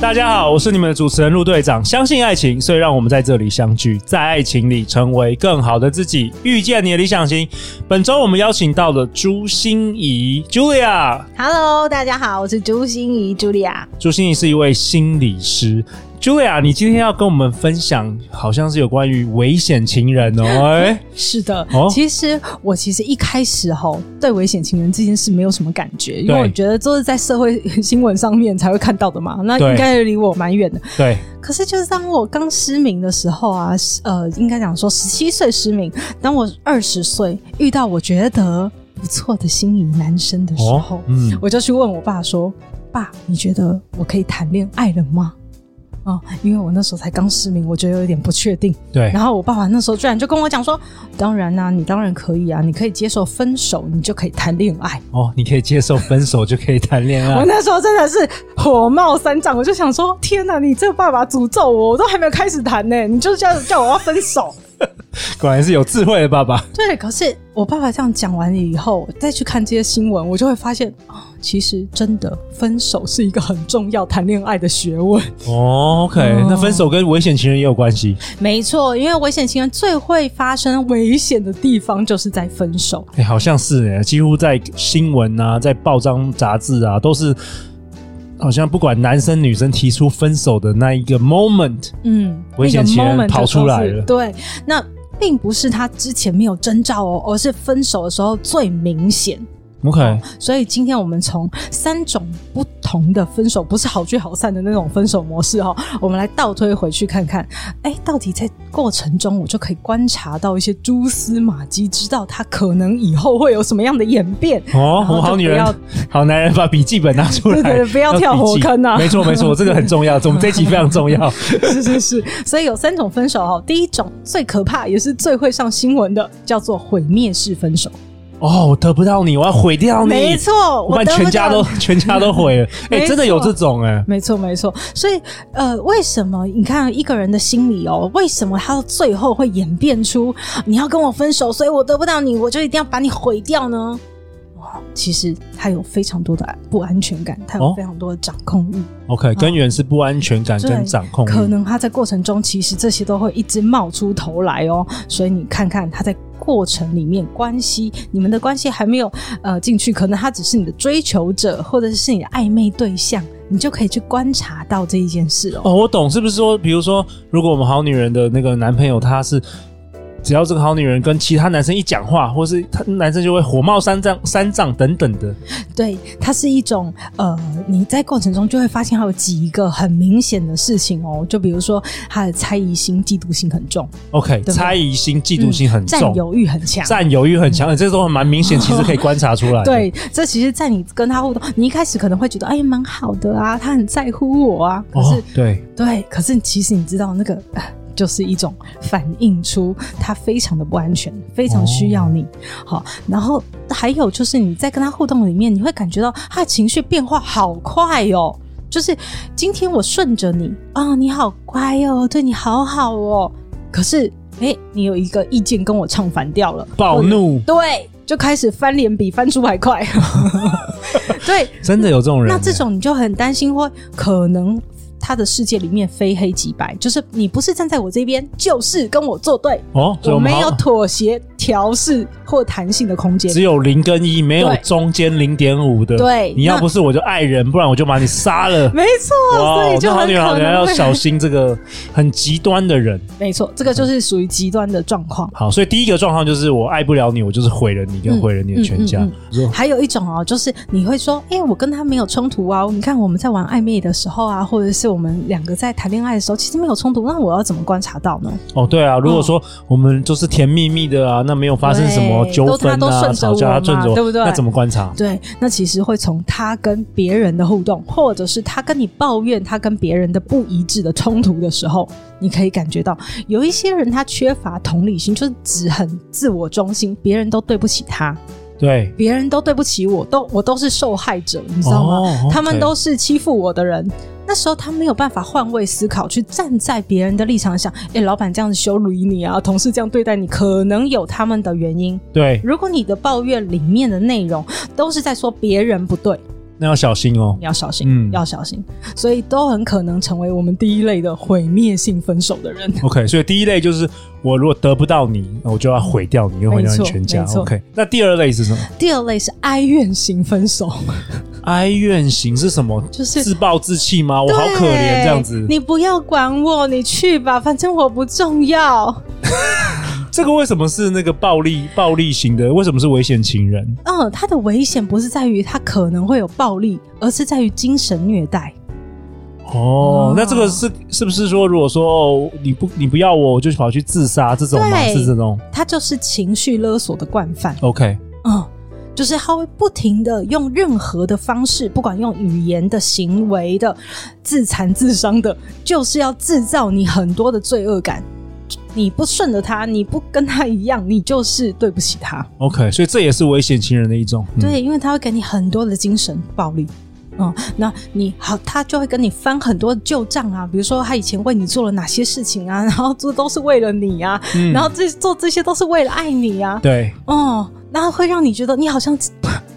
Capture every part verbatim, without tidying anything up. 大家好，我是你们的主持人陆队长。相信爱情，所以让我们在这里相聚，在爱情里成为更好的自己，遇见你的理想型。本周我们邀请到了朱心怡 Julia。Hello， 大家好，我是朱心怡 Julia。朱心怡是一位心理师。Julia， 你今天要跟我们分享，好像是有关于危险情人哦、欸。是的，哦、其实我其实一开始吼对危险情人这件事没有什么感觉，因为我觉得都是在社会新闻上面才会看到的嘛，那应该离我蛮远的。对。可是就是当我刚失明的时候啊，呃，应该讲说十七岁失明，当我二十岁遇到我觉得不错的心仪男生的时候、哦嗯，我就去问我爸说：“爸，你觉得我可以谈恋爱了吗？”哦、因为我那时候才刚失明，我觉得有点不确定。对。然后我爸爸那时候居然就跟我讲说：“当然啊，你当然可以啊，你可以接受分手，你就可以谈恋爱。”哦，你可以接受分手就可以谈恋爱。我那时候真的是火冒三丈，我就想说：“天哪、啊，你这个爸爸诅咒我！我都还没有开始谈呢、欸，你就叫叫我要分手。”果然是有智慧的爸爸。对，可是我爸爸这样讲完以后，再去看这些新闻，我就会发现，哦，其实真的分手是一个很重要谈恋爱的学问。哦 ，OK， 哦那分手跟危险情人也有关系？没错，因为危险情人最会发生危险的地方就是在分手。哎、欸，好像是哎、欸，几乎在新闻啊，在报章杂志啊，都是好像不管男生女生提出分手的那一个 moment， 嗯，危险情人跑出来了。那個、对，那。并不是他之前没有征兆哦，而是分手的时候最明显。OK，、哦、所以今天我们从三种不同的分手，不是好聚好散的那种分手模式哈、哦，我们来倒推回去看看，哎，到底在过程中我就可以观察到一些蛛丝马迹，知道他可能以后会有什么样的演变。哦，我好女人，好男人，把笔记本拿出来，对对对，不要跳火坑啊！没错没错，这个很重要，我们这一集非常重要。是是是，所以有三种分手哈、哦，第一种最可怕也是最会上新闻的，叫做毁灭式分手。哦，我得不到你，我要毁掉你。没错，我把全家都全家都毁了。哎、欸，真的有这种哎、欸。没错没错，所以呃，为什么你看一个人的心理哦，为什么他到最后会演变出你要跟我分手，所以我得不到你，我就一定要把你毁掉呢？其实他有非常多的不安全感，他有非常多的掌控欲。哦、OK， 根源是不安全感跟掌控欲。可能他在过程中，其实这些都会一直冒出头来哦。所以你看看他在过程里面关系，你们的关系还没有呃进去，可能他只是你的追求者，或者是你的暧昧对象。你就可以去观察到这一件事哦。哦，我懂，是不是说，比如说，如果我们好女人的那个男朋友他是。只要这个好女人跟其他男生一讲话，或是他男生就会火冒三丈、三丈等等的。对，它是一种呃，你在过程中就会发现，它有几个很明显的事情哦。就比如说，他的猜疑心、嫉妒心很重。OK， 对对猜疑心、嫉妒心很重，嗯、占有欲很强，占有欲很强，嗯、这都蛮明显，其实可以观察出来的。对，这其实，在你跟他互动，你一开始可能会觉得，哎，蛮好的啊，他很在乎我啊。可是，哦、对对，可是其实你知道那个。就是一种反映出他非常的不安全，非常需要你。好、哦，然后还有就是你在跟他互动里面，你会感觉到他的情绪变化好快哦。就是今天我顺着你啊、哦，你好乖哦，对你好好哦。可是哎，你有一个意见跟我唱反调了，暴怒。对。就开始翻脸比翻书还快对，真的有这种人。那这种你就很担心会可能他的世界里面非黑即白，就是你不是站在我这边就是跟我作对、哦、我没有妥协调试或弹性的空间，只有零跟一，没有中间 零点五 的。对，你要不是我就爱人，不然我就把你杀了。没错，所以就很可能那好女人要小心这个很极端的人。没错，这个就是属于极端的状况、嗯、好，所以第一个状况就是我爱不了你，我就是毁了你跟毁了你的全家、嗯嗯嗯、还有一种哦，就是你会说哎、欸，我跟他没有冲突啊，你看我们在玩暧昧的时候啊，或者是我们两个在谈恋爱的时候其实没有冲突，那我要怎么观察到呢？哦，对啊，如果说我们就是甜蜜蜜的啊，那没有发生什么纠纷啊、吵架，他顺着我，对不对？那怎么观察？对，那其实会从他跟别人的互动，或者是他跟你抱怨他跟别人的不一致的冲突的时候，你可以感觉到有一些人他缺乏同理心，就是只很自我中心，别人都对不起他。对，别人都对不起我，都我都是受害者，你知道吗？ oh, okay. 他们都是欺负我的人。那时候他没有办法换位思考，去站在别人的立场想，哎、欸，老板这样子羞辱你啊，同事这样对待你，可能有他们的原因。对，如果你的抱怨里面的内容都是在说别人不对，那要小心哦，你要小心、嗯，要小心，所以都很可能成为我们第一类的毁灭性分手的人。OK， 所以第一类就是我如果得不到你，我就要毁掉你，又毁掉你全家。OK， 那第二类是什么？第二类是哀怨型分手。哀怨型是什么？就是自暴自弃吗？我好可怜这样子。你不要管我，你去吧，反正我不重要。这个为什么是那个暴力暴力型的？为什么是危险情人？嗯，他的危险不是在于他可能会有暴力，而是在于精神虐待。哦，那这个是是不是说，如果说、哦、你不你不要我，我就跑去自杀这种吗？是这种？他就是情绪勒索的惯犯。OK， 嗯。就是他会不停的用任何的方式，不管用语言的、行为的、自残自伤的，就是要制造你很多的罪恶感。你不顺着他，你不跟他一样，你就是对不起他。OK， 所以这也是危险情人的一种。嗯、对，因为他会给你很多的精神暴力。嗯，那你好，他就会跟你翻很多旧账啊，比如说他以前为你做了哪些事情啊，然后这都是为了你啊，嗯、然后这做这些都是为了爱你啊。对，哦、嗯，那会让你觉得你好像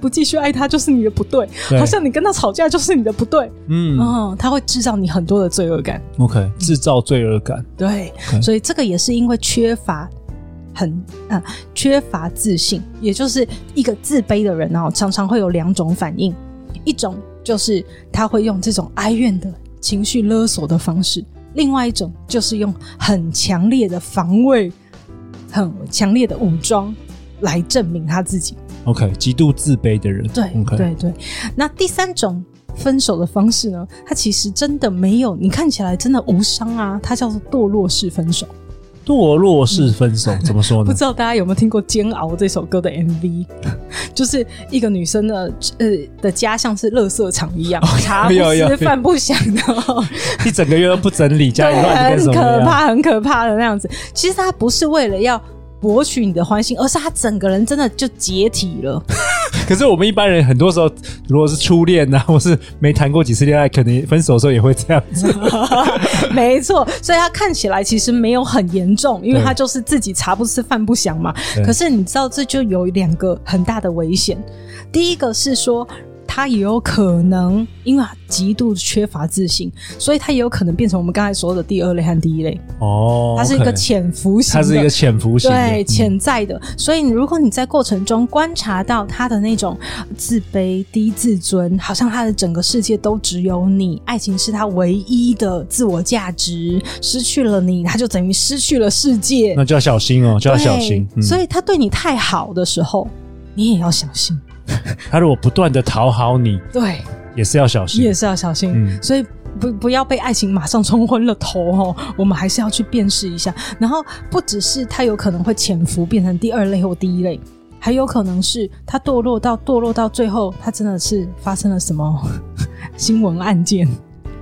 不继续爱他就是你的不对，对，好像你跟他吵架就是你的不对。嗯，哦、嗯，他会制造你很多的罪恶感。OK， 制造罪恶感。对， okay. 所以这个也是因为缺乏。很、呃、缺乏自信，也就是一个自卑的人、哦、常常会有两种反应，一种就是他会用这种哀怨的情绪勒索的方式，另外一种就是用很强烈的防卫、很强烈的武装来证明他自己。 OK， 极度自卑的人。对、okay. 对对。那第三种分手的方式呢，他其实真的没有你看起来真的无伤啊，他叫做堕落式分手。堕落式分手、嗯、怎么说呢？不知道大家有没有听过《煎熬》这首歌的 M V， 就是一个女生的、呃、的家像是垃圾场一样，茶不思饭不想的，一整个月都不整理，家里乱成什么样，很可怕，很可怕的那样子。其实她不是为了要博取你的欢心，而是她整个人真的就解体了。可是我们一般人很多时候，如果是初恋啊，或是没谈过几次恋爱，可能分手的时候也会这样子。没错，所以他看起来其实没有很严重，因为他就是自己茶不思饭不想嘛。可是你知道，这就有两个很大的危险。第一个是说，他也有可能因为他极度缺乏自信，所以他也有可能变成我们刚才说的第二类和第一类。哦，他是一个潜伏型的，他是一个潜伏型的，对，潜在的。嗯、所以如果你在过程中观察到他的那种自卑、低自尊，好像他的整个世界都只有你，爱情是他唯一的自我价值，失去了你，他就等于失去了世界。那就要小心哦，就要小心。嗯、所以他对你太好的时候，你也要小心。他如果不断的讨好你，对，也是要小心，也是要小心。嗯、所以 不, 不要被爱情马上冲昏了头哦，我们还是要去辨识一下。然后不只是他有可能会潜伏变成第二类或第一类，还有可能是他堕落到堕落到最后，他真的是发生了什么新闻案件。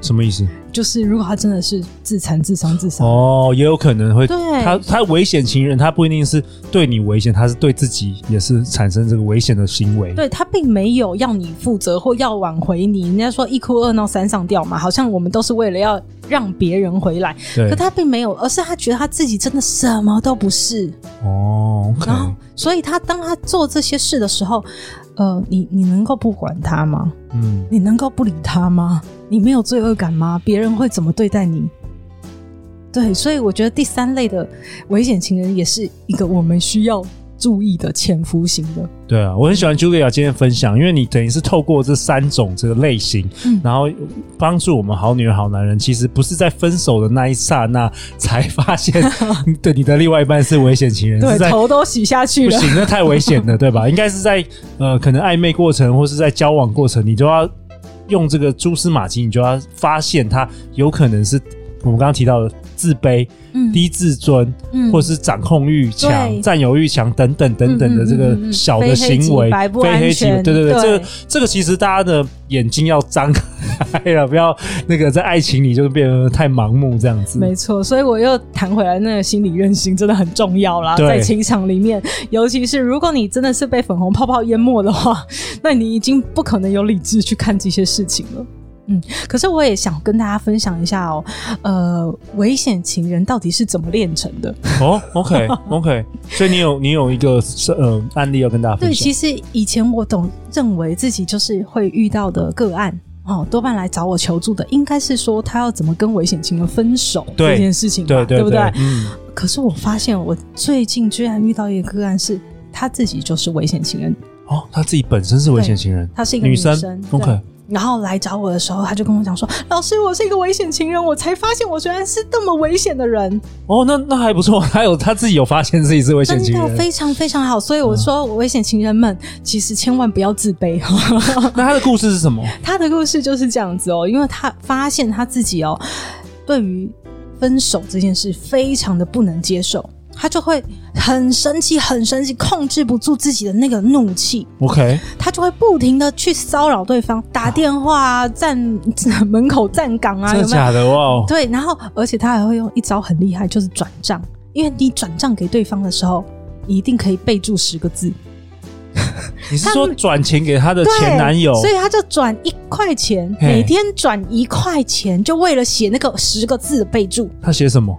什么意思？就是如果他真的是自残自伤自杀，哦，也有可能会。对，他他危险情人，他不一定是对你危险，他是对自己也是产生这个危险的行为。对，他并没有要你负责或要挽回你，人家说一哭二闹三上吊嘛，好像我们都是为了要让别人回来，可他并没有，而是他觉得他自己真的什么都不是。哦， okay，然后所以他当他做这些事的时候，呃，你你能够不管他吗？嗯，你能够不理他吗？你没有罪恶感吗？别人会怎么对待你？对，所以我觉得第三类的危险情人也是一个我们需要注意的潜伏型的。对啊，我很喜欢 Julia 今天分享，因为你等于是透过这三种这个类型，嗯、然后帮助我们好女人好男人，其实不是在分手的那一刹那才发现对你的另外一半是危险情人，对，头都洗下去了，不行，那太危险了，对吧？应该是在呃可能暧昧过程或是在交往过程，你就要用这个蛛丝马迹，你就要发现他有可能是我们刚刚提到的自卑、嗯、低自尊、嗯、或是掌控欲强、占有欲强等等等等的这个小的行为，非黑即白，对对对，这个这个其实大家的眼睛要张开了，不要那个在爱情里就变得太盲目这样子。没错，所以我又谈回来，那个心理韧性真的很重要啦，在情场里面，尤其是如果你真的是被粉红泡泡淹没的话，那你已经不可能有理智去看这些事情了。嗯，可是我也想跟大家分享一下哦，呃，危险情人到底是怎么炼成的？哦 ，OK OK， 所以你有你有一个呃案例要跟大家分享。对，其实以前我总认为自己就是会遇到的个案。哦，多半来找我求助的应该是说他要怎么跟危险情人分手这件事情吧， 对, 对, 对, 对, 对不对、嗯、可是我发现我最近居然遇到一个个案是他自己就是危险情人哦，他自己本身是危险情人，他是一个女 生, 女生 OK， 然后来找我的时候他就跟我讲说，老师我是一个危险情人，我才发现我居然是这么危险的人哦，那那还不错，他有他自己有发现自己是危险情人，真的非常非常好，所以我说我危险情人们、嗯、其实千万不要自卑那他的故事是什么？他的故事就是这样子哦，因为他发现他自己哦对于分手这件事非常的不能接受，他就会很生气很生气，控制不住自己的那个怒气 OK， 他就会不停的去骚扰对方，打电话啊，站门口站岗啊，真的假的？哇，对，然后而且他还会用一招很厉害，就是转账，因为你转账给对方的时候你一定可以备注十个字你是说转钱给他的前男友？所以他就转一块钱，每天转一块钱，就为了写那个十个字的备注。他写什么？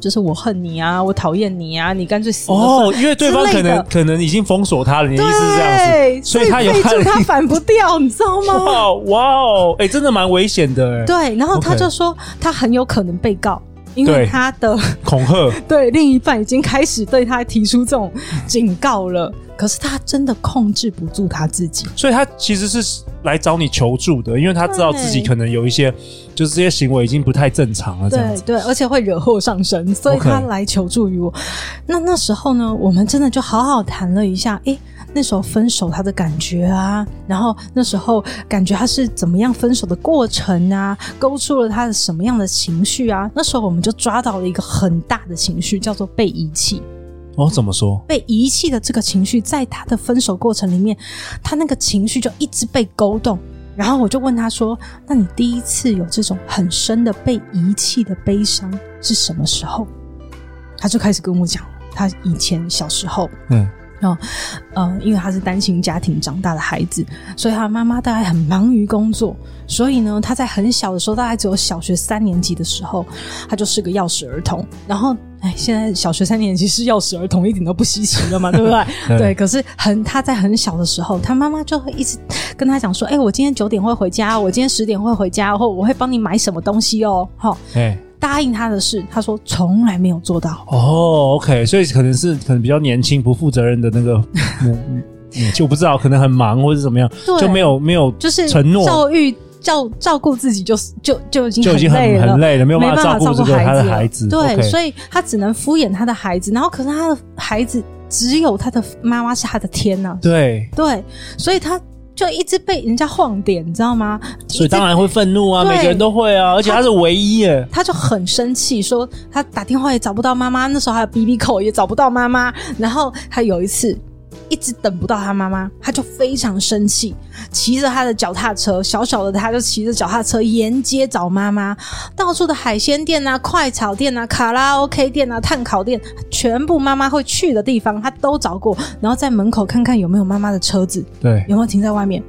就是我恨你啊，我讨厌你啊，你干脆死了哦，因为对方可能可能已经封锁他了，你的意思是这样子，所以他有备注他反不掉，你知道吗？哇哇哦，哎、欸，真的蛮危险的哎、欸。对，然后他就说、okay. 他很有可能被告，因为他的恐吓，对另一半已经开始对他提出这种警告了。可是他真的控制不住他自己，所以他其实是来找你求助的，因为他知道自己可能有一些就是这些行为已经不太正常了，这样子，对对，而且会惹祸上身，所以他来求助于我、okay. 那那时候呢我们真的就好好谈了一下，诶那时候分手他的感觉啊，然后那时候感觉他是怎么样分手的过程啊，勾出了他的什么样的情绪啊，那时候我们就抓到了一个很大的情绪，叫做被遗弃。哦，怎么说？被遗弃的这个情绪，在他的分手过程里面，他那个情绪就一直被勾动。然后我就问他说：“那你第一次有这种很深的被遗弃的悲伤是什么时候？”他就开始跟我讲，他以前小时候，嗯，然后，呃，因为他是单亲家庭长大的孩子，所以他妈妈大概很忙于工作，所以呢，他在很小的时候，大概只有小学三年级的时候，他就是个钥匙儿童，然后。哎，现在小学三年级是钥匙儿童一点都不稀奇了嘛，对不对？对, 对，可是很他在很小的时候，他妈妈就会一直跟他讲说：“哎、欸，我今天九点会回家，我今天十点会回家，或我会帮你买什么东西哦。哦”哈，答应他的事，他说从来没有做到。哦 ，OK， 所以可能是可能比较年轻、不负责任的那个。嗯嗯、就不知道，可能很忙或是怎么样，就没有没有就是承诺教育。照, 照顾自己 就, 就, 就已经很累了，很累了，没有办法照顾这个他的孩子。对、okay、所以他只能敷衍他的孩子，然后可是他的孩子只有他的妈妈是他的天啊，对对，所以他就一直被人家晃点，你知道吗？所以当然会愤怒啊，每个人都会啊，而且他是唯一诶，他就很生气，说他打电话也找不到妈妈，那时候还有 B B 扣也找不到妈妈，然后他有一次一直等不到他妈妈，他就非常生气，骑着他的脚踏车，小小的他就骑着脚踏车沿街找妈妈，到处的海鲜店啊，快炒店啊，卡拉 OK 店啊，炭烤店，全部妈妈会去的地方他都找过，然后在门口看看有没有妈妈的车子，对，有没有停在外面，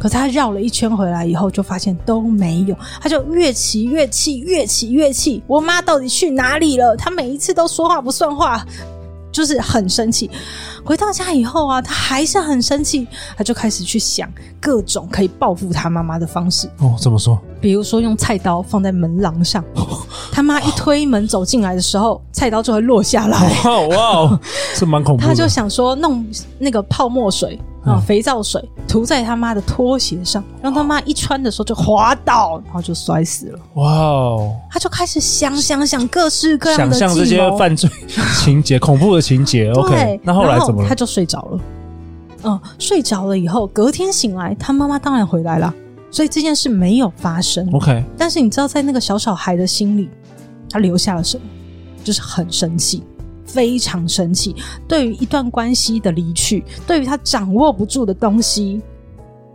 可是他绕了一圈回来以后就发现都没有，他就越骑越气越骑越气，我妈到底去哪里了？她每一次都说话不算话，就是很生气。回到家以后啊，他还是很生气，他就开始去想各种可以报复他妈妈的方式。哦，怎么说？比如说用菜刀放在门廊上，哦、他妈一推门走进来的时候，菜刀就会落下来。哇哇，是蛮恐怖的。他就想说弄那个泡沫水啊、嗯，肥皂水涂在他妈的拖鞋上，让他妈一穿的时候就滑倒，然后就摔死了。哇哦！他就开始想想想各式各样的计谋，想象这些犯罪情节、恐怖的情节。OK， 那后来怎么了？他就睡着了。嗯，睡着了以后，隔天醒来，他妈妈当然回来了，所以这件事没有发生。OK， 但是你知道，在那个小小孩的心里，他留下了什么？就是很生气，非常生气，对于一段关系的离去，对于他掌握不住的东西，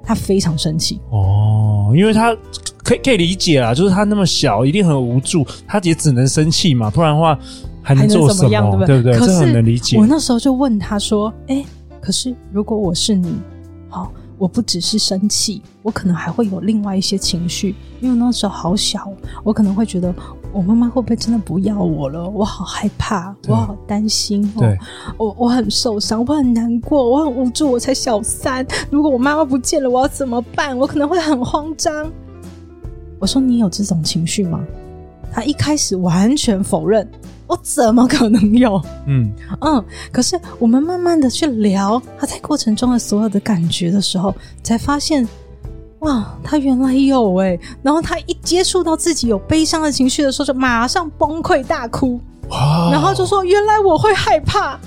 他非常生气。哦，因为他可以可以理解啦，就是他那么小，一定很无助，他也只能生气嘛，不然的话还能做什么？还能怎么样，对不对？可是这很能理解。我那时候就问他说：“哎，可是如果我是你，好、哦，我不只是生气，我可能还会有另外一些情绪，因为那时候好小，我可能会觉得我妈妈会不会真的不要我了？我好害怕，我好担心，哦、我我很受伤，我很难过，我很无助，我才小三，如果我妈妈不见了，我要怎么办？我可能会很慌张。”我说：“你有这种情绪吗？”他一开始完全否认。我怎么可能有？嗯嗯，可是我们慢慢的去聊他在过程中的所有的感觉的时候，才发现，哇，他原来有哎、欸！然后他一接触到自己有悲伤的情绪的时候，就马上崩溃大哭，哇！然后就说原来我会害怕。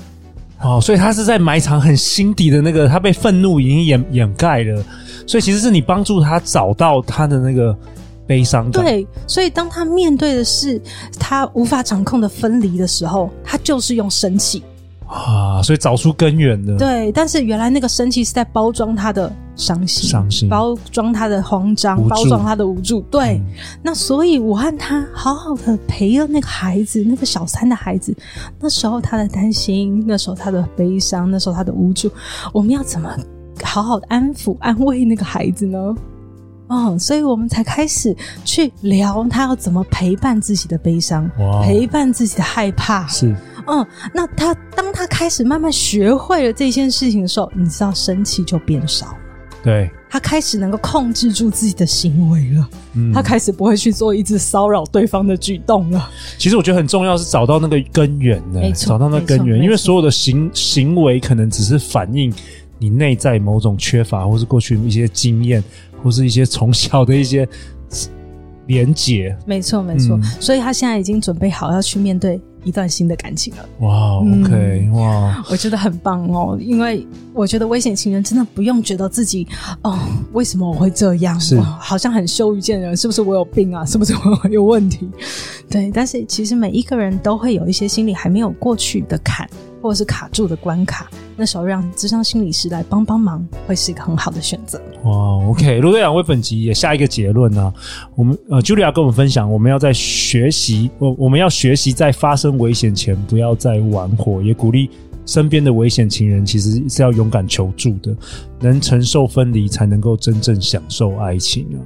哦，所以他是在埋藏很心底的那个，他被愤怒已经掩掩盖了，所以其实是你帮助他找到他的那个。悲伤感。对，所以当他面对的是他无法掌控的分离的时候，他就是用生气啊，所以找出根源了。对，但是原来那个生气是在包装他的伤心，伤心包装他的慌张，包装他的无助。对、嗯，那所以我和他好好的陪了那个孩子，那个小三的孩子。那时候他的担心，那时候他的悲伤，那时候他的无助，我们要怎么好好的安抚、安慰那个孩子呢？嗯，所以我们才开始去聊他要怎么陪伴自己的悲伤， wow, 陪伴自己的害怕。是，嗯，那他当他开始慢慢学会了这件事情的时候，你知道，生气就变少了。对，他开始能够控制住自己的行为了、嗯、他开始不会去做一直骚扰对方的举动了。其实我觉得很重要是找到那个根源的，没错，找到那个根源，因为所有的行行为可能只是反映你内在某种缺乏，或是过去一些经验，或是一些从小的一些连结。没错没错、嗯、所以他现在已经准备好要去面对一段新的感情了。哇、嗯、OK， 哇，我觉得很棒哦，因为我觉得危险情人真的不用觉得自己哦，为什么我会这样，是好像很羞于见人，是不是我有病啊，是不是我有问题。对，但是其实每一个人都会有一些心里还没有过去的坎，或者是卡住的关卡，那时候让谘商心理师来帮帮忙，会是一个很好的选择。哇 ，OK， 陆队长为本集也下一个结论啊，我们呃 ，Julia 跟我们分享，我们要在学习，我我们要学习在发生危险前不要再玩火，也鼓励身边的危险情人其实是要勇敢求助的，能承受分离，才能够真正享受爱情啊。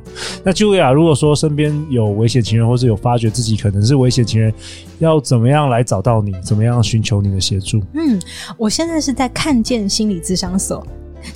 那 Julia 如果说身边有危险情人，或是有发觉自己可能是危险情人，要怎么样来找到你？怎么样寻求你的协助？嗯，我现在是在看见心理谘商所，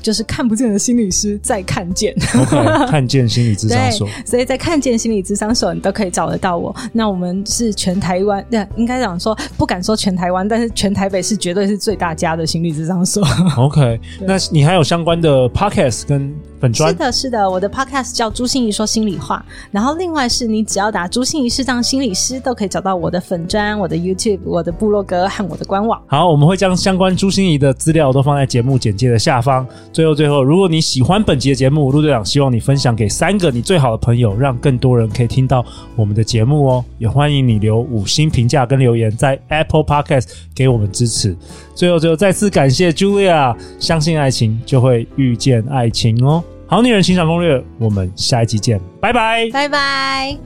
就是看不见的心理师在看见。OK， 看见心理谘商所，所以在看见心理谘商所，你都可以找得到我。那我们是全台湾，应该讲说不敢说全台湾，但是全台北是绝对是最大家的心理谘商所。OK， 那你还有相关的 podcast 跟？是的是的，我的 podcast 叫朱心怡说心里话，然后另外是你只要打朱心怡适当心理师都可以找到我的粉专、我的 YouTube、 我的部落格和我的官网。好，我们会将相关朱心怡的资料都放在节目简介的下方。最后最后，如果你喜欢本集的节目，陆队长希望你分享给三个你最好的朋友，让更多人可以听到我们的节目哦，也欢迎你留五星评价跟留言在 Apple Podcast 给我们支持。最后最后，再次感谢 Julia， 相信爱情就会遇见爱情哦。好女人情场攻略，我们下一集见，拜拜，拜拜。